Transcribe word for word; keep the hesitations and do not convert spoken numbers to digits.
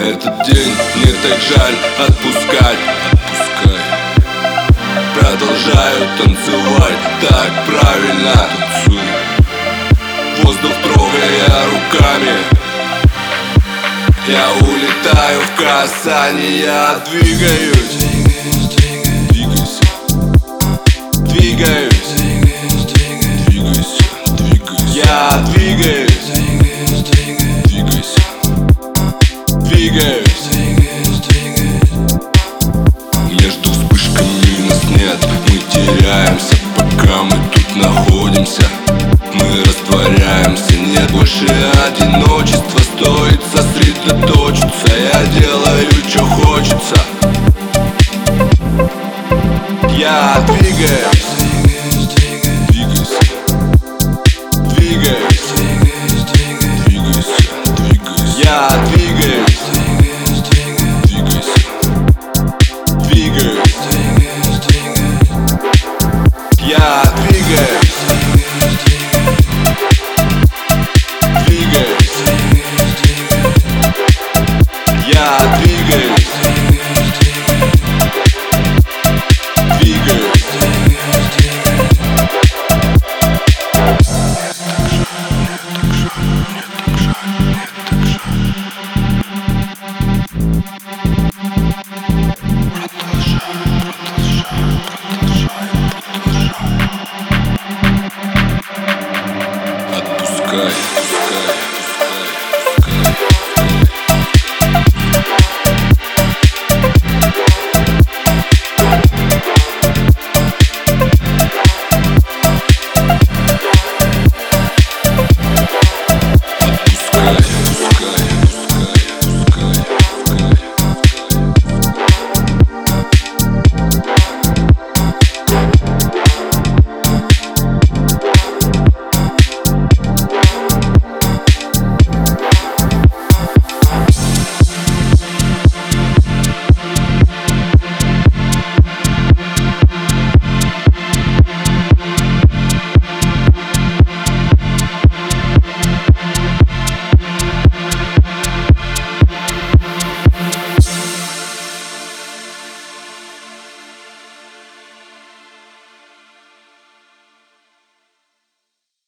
Этот день мне так жаль отпускать, отпускай. Продолжаю танцевать, так правильно танцую. Воздух трогая руками, я улетаю в касание, я двигаюсь. Двигаюсь, двигаюсь, двигаюсь, двигаюсь, я двигаюсь. Между вспышками нас нет, мы теряемся, пока мы тут находимся. Мы растворяемся, нет больше одиночества. Стоит сосредоточиться, я делаю, что хочется. Я двигаюсь. Двигаюсь, двигаюсь, двигаюсь, двигаюсь, я двигаюсь. Я двигаюсь, двигаюсь, я двигаюсь, двигаюсь. Пускай, пускай, пускай, пускай.